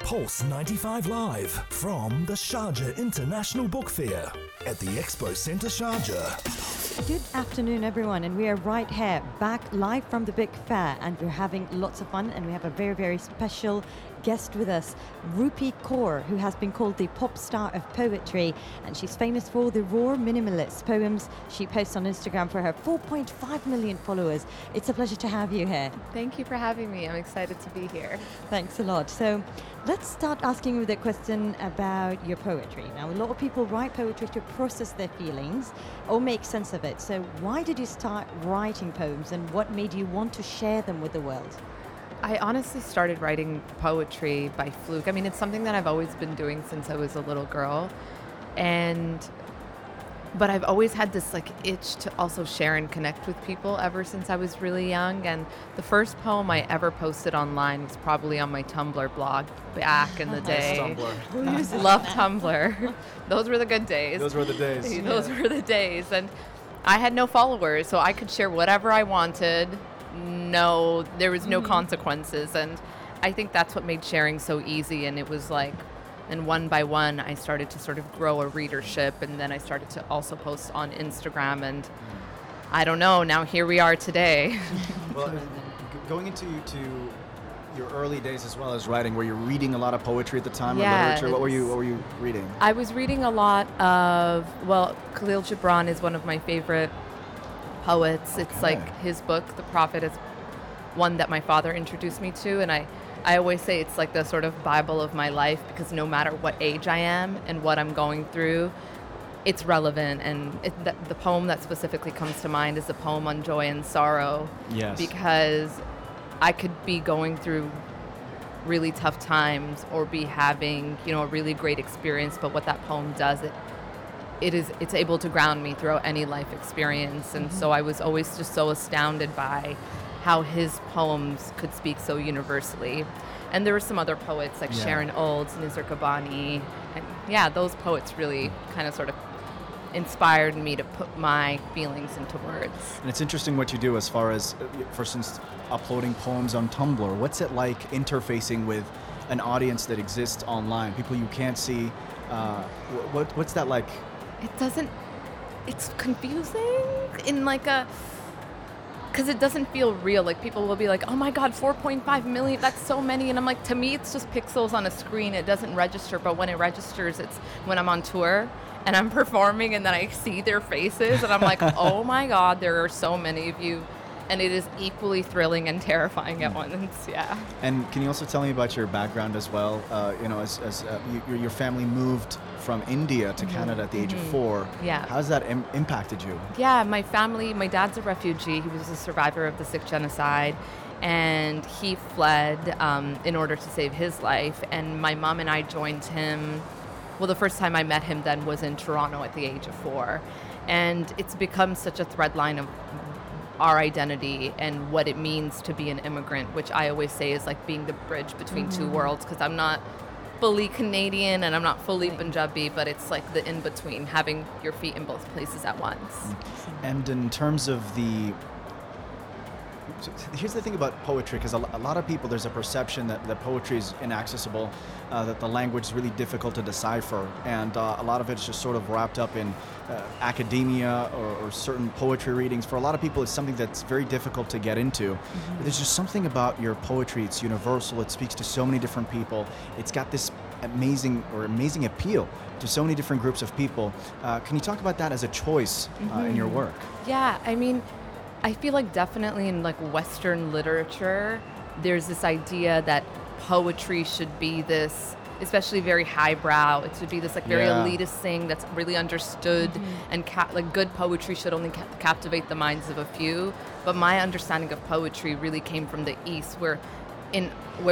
Pulse 95 Live from the Sharjah International Book Fair at the Expo Center Sharjah. Good afternoon, everyone, and we are right here back live from the big fair, and we're having lots of fun, and we have a very, very special guest with us, Rupi Kaur, who has been called the pop star of poetry, and she's famous for the raw minimalist poems she posts on Instagram for her 4.5 million followers. It's a pleasure to have you here. Thank you for having me. I'm excited to be here. Thanks a lot. So let's start asking you the question about your poetry. Now, a lot of people write poetry to process their feelings or make sense of it. So why did you start writing poems, and what made you want to share them with the world? I honestly started writing poetry by fluke. I mean, it's something that I've always been doing since I was a little girl. But I've always had this itch to also share and connect with people ever since I was really young. And the first poem I ever posted online was probably on my Tumblr blog back in the day. Tumblr. Love Tumblr. Those were the good days. Those were the days. Yeah. Those were the days. And I had no followers, so I could share whatever I wanted. No, there was no consequences, and I think that's what made sharing so easy. And it was and one by one, I started to sort of grow a readership, and then I started to also post on Instagram, and I don't know, now here we are today. Well, going into your early days as well as writing, were you reading a lot of poetry at the time, or literature? What were you reading? I was reading a lot of, Khalil Gibran is one of my favorite poets. Okay. It's his book, The Prophet, is one that my father introduced me to, and I always say it's the sort of Bible of my life, because no matter what age I am and what I'm going through, it's relevant. And the poem that specifically comes to mind is the poem on joy and sorrow. Yes. Because I could be going through really tough times or be having a really great experience, but what that poem does, it's able to ground me throughout any life experience. And so I was always just so astounded by how his poems could speak so universally. And there were some other poets Sharon Olds, Nizar Kabbani, and those poets really kind of sort of inspired me to put my feelings into words. And it's interesting what you do as far as, for instance, uploading poems on Tumblr. What's it like interfacing with an audience that exists online, people you can't see? What's that like? It's confusing in because it doesn't feel real. People will be oh my God, 4.5 million, that's so many. And I'm to me, it's just pixels on a screen. It doesn't register, but when it registers, it's when I'm on tour and I'm performing and then I see their faces and I'm oh my God, there are so many of you. And it is equally thrilling and terrifying at once, And can you also tell me about your background as well? Your family moved from India to Canada at the age of 4. Yeah. How has that impacted you? Yeah, my family, my dad's a refugee. He was a survivor of the Sikh genocide, and he fled in order to save his life. And my mom and I joined him. Well, the first time I met him then was in Toronto at the age of 4. And it's become such a thread line of our identity and what it means to be an immigrant, which I always say is being the bridge between two worlds, because I'm not fully Canadian and I'm not fully Punjabi, but it's the in-between, having your feet in both places at once. And in terms of here's the thing about poetry, because a lot of people, there's a perception that poetry is inaccessible, that the language is really difficult to decipher, and a lot of it's just sort of wrapped up in academia or certain poetry readings. For a lot of people, it's something that's very difficult to get into. But there's just something about your poetry, it's universal, it speaks to so many different people, it's got this amazing appeal to so many different groups of people. Can you talk about that as a choice in your work? Yeah, I mean, I feel definitely in Western literature, there's this idea that poetry should be this, especially very highbrow, it should be this very elitist thing that's really understood, and good poetry should only captivate the minds of a few. But my understanding of poetry really came from the East, where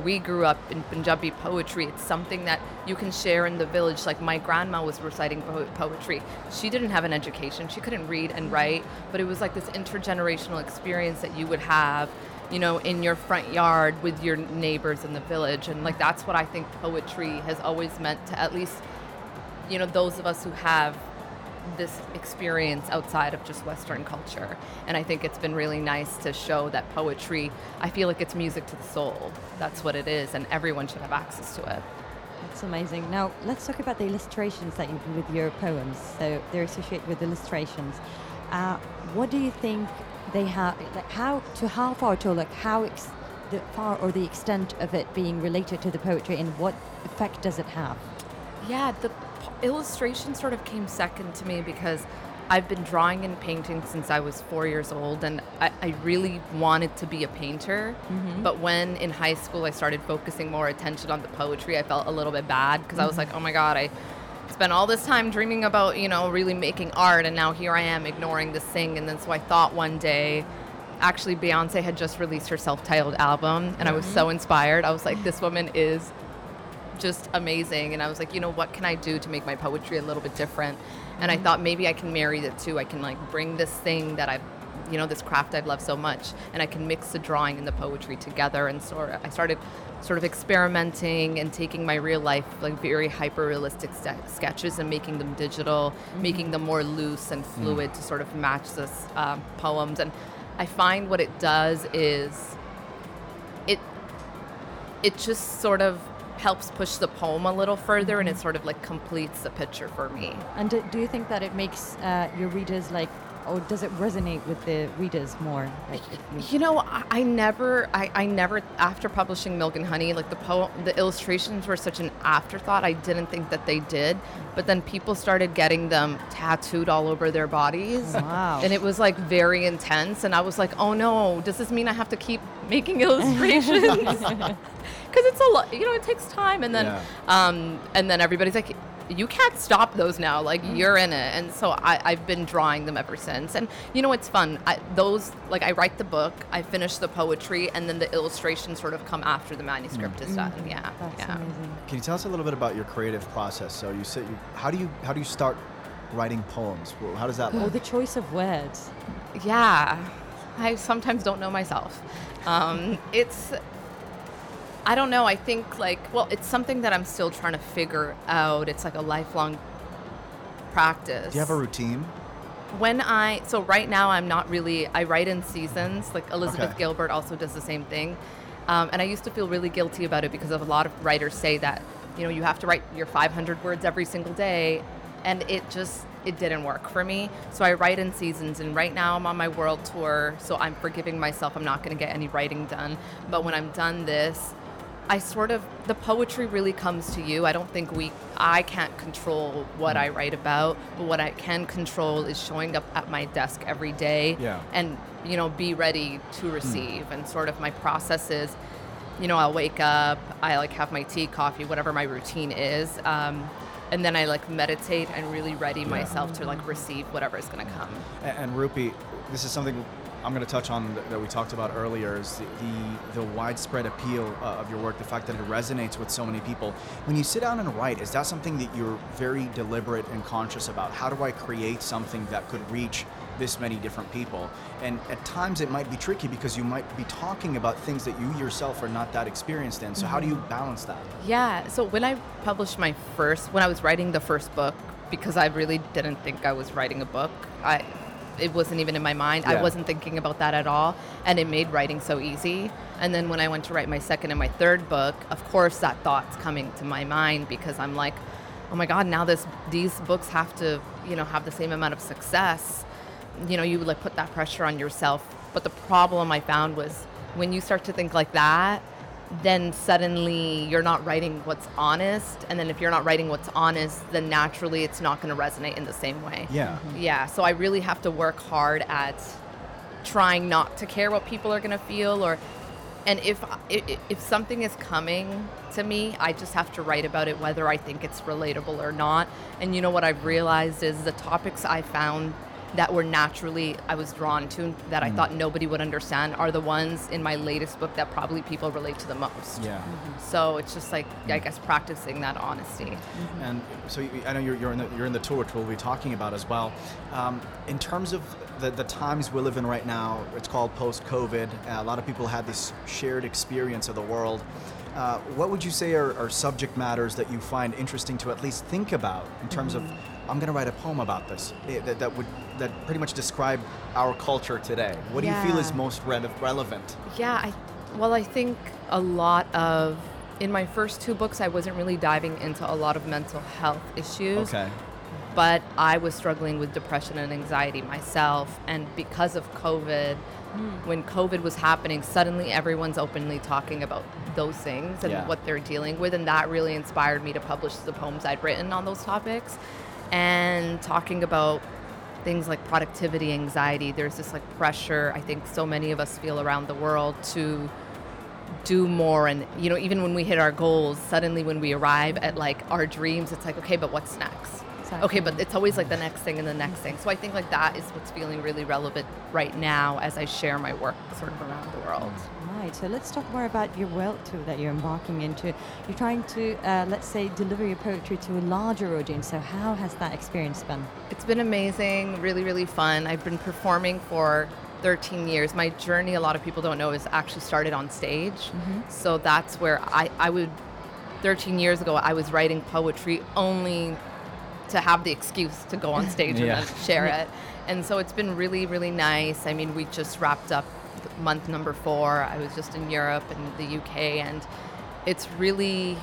we grew up in Punjabi poetry, it's something that you can share in the village. My grandma was reciting poetry. She didn't have an education. She couldn't read and write, but it was this intergenerational experience that you would have, in your front yard with your neighbors in the village. And that's what I think poetry has always meant to, at least, those of us who have this experience outside of just Western culture. And I think it's been really nice to show that poetry, I feel like it's music to the soul. That's what it is, and everyone should have access to it. That's amazing. Now, let's talk about the illustrations that you do with your poems. So they're associated with illustrations. What do you think they have, like how far or the extent of it being related to the poetry, and what effect does it have? Yeah, the illustration sort of came second to me because I've been drawing and painting since I was 4 years old, and I really wanted to be a painter. Mm-hmm. But when in high school I started focusing more attention on the poetry, I felt a little bit bad because mm-hmm. I was like, oh my God, I spent all this time dreaming about, you know, really making art, and now here I am ignoring this thing. And then so I thought one day, actually Beyonce had just released her self-titled album, and mm-hmm. I was so inspired. I was like, this woman is just amazing. And I was like, you know, what can I do to make my poetry a little bit different? And mm-hmm. I thought maybe I can marry the two. I can like bring this thing that I've, you know, this craft I've loved so much, and I can mix the drawing and the poetry together. And so I started sort of experimenting and taking my real life, like very hyper-realistic sketches and making them digital, mm-hmm. making them more loose and fluid mm-hmm. to sort of match this poems. And I find what it does is it just sort of helps push the poem a little further, mm-hmm. and it sort of like completes the picture for me. And do you think that it makes your readers like, or does it resonate with the readers more? Like, you know, I never after publishing Milk and Honey, like the illustrations were such an afterthought. I didn't think that they did, but then people started getting them tattooed all over their bodies. Wow. And it was like very intense, and I was like, oh no, does this mean I have to keep making illustrations? Because it's a lot, you know, it takes time. And then and then everybody's like, you can't stop those now, like you're in it. And so I've been drawing them ever since. And you know, it's fun. I write the book, I finish the poetry, and then the illustrations sort of come after the manuscript mm-hmm. is done. Mm-hmm. Yeah. That's amazing. Can you tell us a little bit about your creative process? So you said, how do you start writing poems? How does that look? Oh, the choice of words. Yeah, I sometimes don't know myself. I don't know. I think it's something that I'm still trying to figure out. It's like a lifelong practice. Do you have a routine? So right now I'm not really, I write in seasons. Like Elizabeth okay. Gilbert also does the same thing. And I used to feel really guilty about it because a lot of writers say that, you know, you have to write your 500 words every single day. And it didn't work for me. So I write in seasons, and right now I'm on my world tour. So I'm forgiving myself. I'm not going to get any writing done. But when I'm done this, the poetry really comes to you. I don't think I can't control what I write about, but what I can control is showing up at my desk every day and, you know, be ready to receive. And sort of my process is, you know, I'll wake up, I like have my tea, coffee, whatever my routine is. And then I like meditate and really ready myself to like receive whatever is going to come. And Rupi, this is something I'm going to touch on that we talked about earlier, is the widespread appeal of your work, the fact that it resonates with so many people. When you sit down and write, is that something that you're very deliberate and conscious about? How do I create something that could reach this many different people? And at times it might be tricky because you might be talking about things that you yourself are not that experienced in. So mm-hmm. how do you balance that? Yeah, so when I published when I was writing the first book, because I really didn't think I was writing a book, it wasn't even in my mind. Yeah. I wasn't thinking about that at all. And it made writing so easy. And then when I went to write my second and my third book, of course that thought's coming to my mind because I'm like, oh my God, now these books have to, you know, have the same amount of success. You know, you like put that pressure on yourself. But the problem I found was when you start to think like that, then suddenly you're not writing what's honest. And then if you're not writing what's honest, then naturally it's not going to resonate in the same way. Yeah. Mm-hmm. Yeah. So I really have to work hard at trying not to care what people are going to feel, and if something is coming to me, I just have to write about it, whether I think it's relatable or not. And you know what I've realized is the topics I found that were naturally I was drawn to, that I thought nobody would understand, are the ones in my latest book that probably people relate to the most. Yeah. Mm-hmm. So it's just like, I guess, practicing that honesty. Mm-hmm. And so I know you're in the tour, which we'll be talking about as well. In terms of the times we live in right now, it's called post-COVID. A lot of people had this shared experience of the world. What would you say are subject matters that you find interesting to at least think about in terms mm-hmm. of I'm gonna write a poem about this that pretty much describe our culture today. What do you feel is most relevant? I think a lot of, in my first two books, I wasn't really diving into a lot of mental health issues. Okay. But I was struggling with depression and anxiety myself, and because of COVID, when COVID was happening, suddenly everyone's openly talking about those things and what they're dealing with, and that really inspired me to publish the poems I'd written on those topics. And talking about things like productivity, anxiety, there's this like pressure I think so many of us feel around the world to do more, and you know, even when we hit our goals, suddenly when we arrive at like our dreams, it's like, okay, but what's next? Exactly. Okay, but it's always like the next thing and the next thing. So I think like that is what's feeling really relevant right now as I share my work sort of around the world. Right, so let's talk more about your world too that you're embarking into. You're trying to, let's say, deliver your poetry to a larger audience. So how has that experience been? It's been amazing, really, really fun. I've been performing for 13 years. My journey, a lot of people don't know, is actually started on stage. Mm-hmm. So that's where I would, 13 years ago, I was writing poetry only to have the excuse to go on stage and share it. And so it's been really, really nice. I mean, we just wrapped up month number 4. I was just in Europe and the UK, and it's really,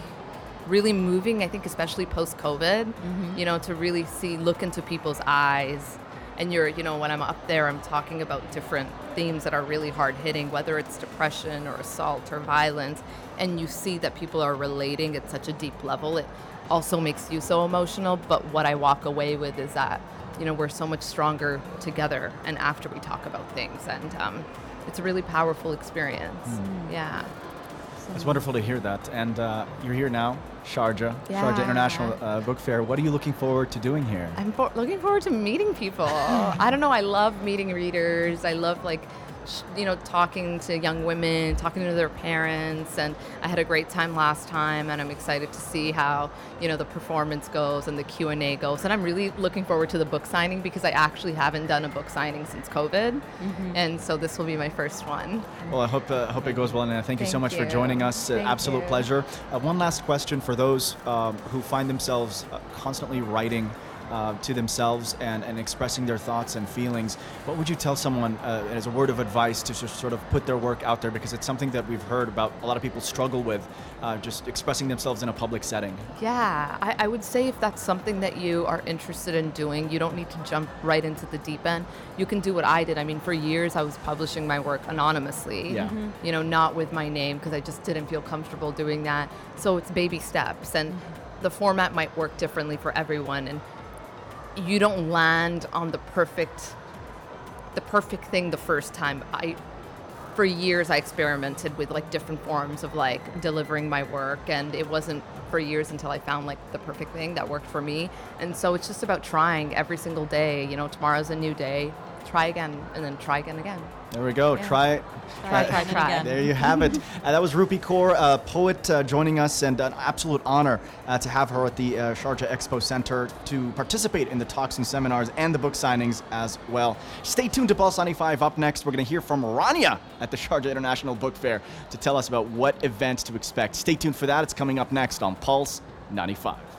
really moving, I think, especially post-COVID, you know, to really look into people's eyes. And you're, you know, when I'm up there, I'm talking about different themes that are really hard-hitting, whether it's depression or assault or violence, and you see that people are relating at such a deep level. It also makes you so emotional, but what I walk away with is that, you know, we're so much stronger together and after we talk about things, and it's a really powerful experience. It's wonderful to hear that. And you're here now, Sharjah, Sharjah International Book Fair. What are you looking forward to doing here? I'm looking forward to meeting people. I don't know, I love meeting readers. I love talking to young women, talking to their parents, and I had a great time last time, and I'm excited to see how, you know, the performance goes and the Q&A goes. And I'm really looking forward to the book signing, because I actually haven't done a book signing since COVID, and so this will be my first one. Well, I hope it goes well, and thank you so much for joining us. Absolute pleasure. One last question for those who find themselves constantly writing to themselves and expressing their thoughts and feelings. What would you tell someone as a word of advice to just sort of put their work out there? Because it's something that we've heard about, a lot of people struggle with, just expressing themselves in a public setting. Yeah, I would say if that's something that you are interested in doing, you don't need to jump right into the deep end. You can do what I did. I mean, for years I was publishing my work anonymously, you know, not with my name, because I just didn't feel comfortable doing that. So it's baby steps, and the format might work differently for everyone, and you don't land on the perfect thing the first time. For years I experimented with like different forms of like delivering my work, and it wasn't for years until I found like the perfect thing that worked for me. And so it's just about trying every single day. You know, tomorrow's a new day. Try again, and then try again. There we go. Yeah. Try. There you have it. That was Rupi Kaur, a poet, joining us, and an absolute honor to have her at the Sharjah Expo Center to participate in the talks and seminars and the book signings as well. Stay tuned to Pulse 95. Up next, we're going to hear from Rania at the Sharjah International Book Fair to tell us about what events to expect. Stay tuned for that. It's coming up next on Pulse 95.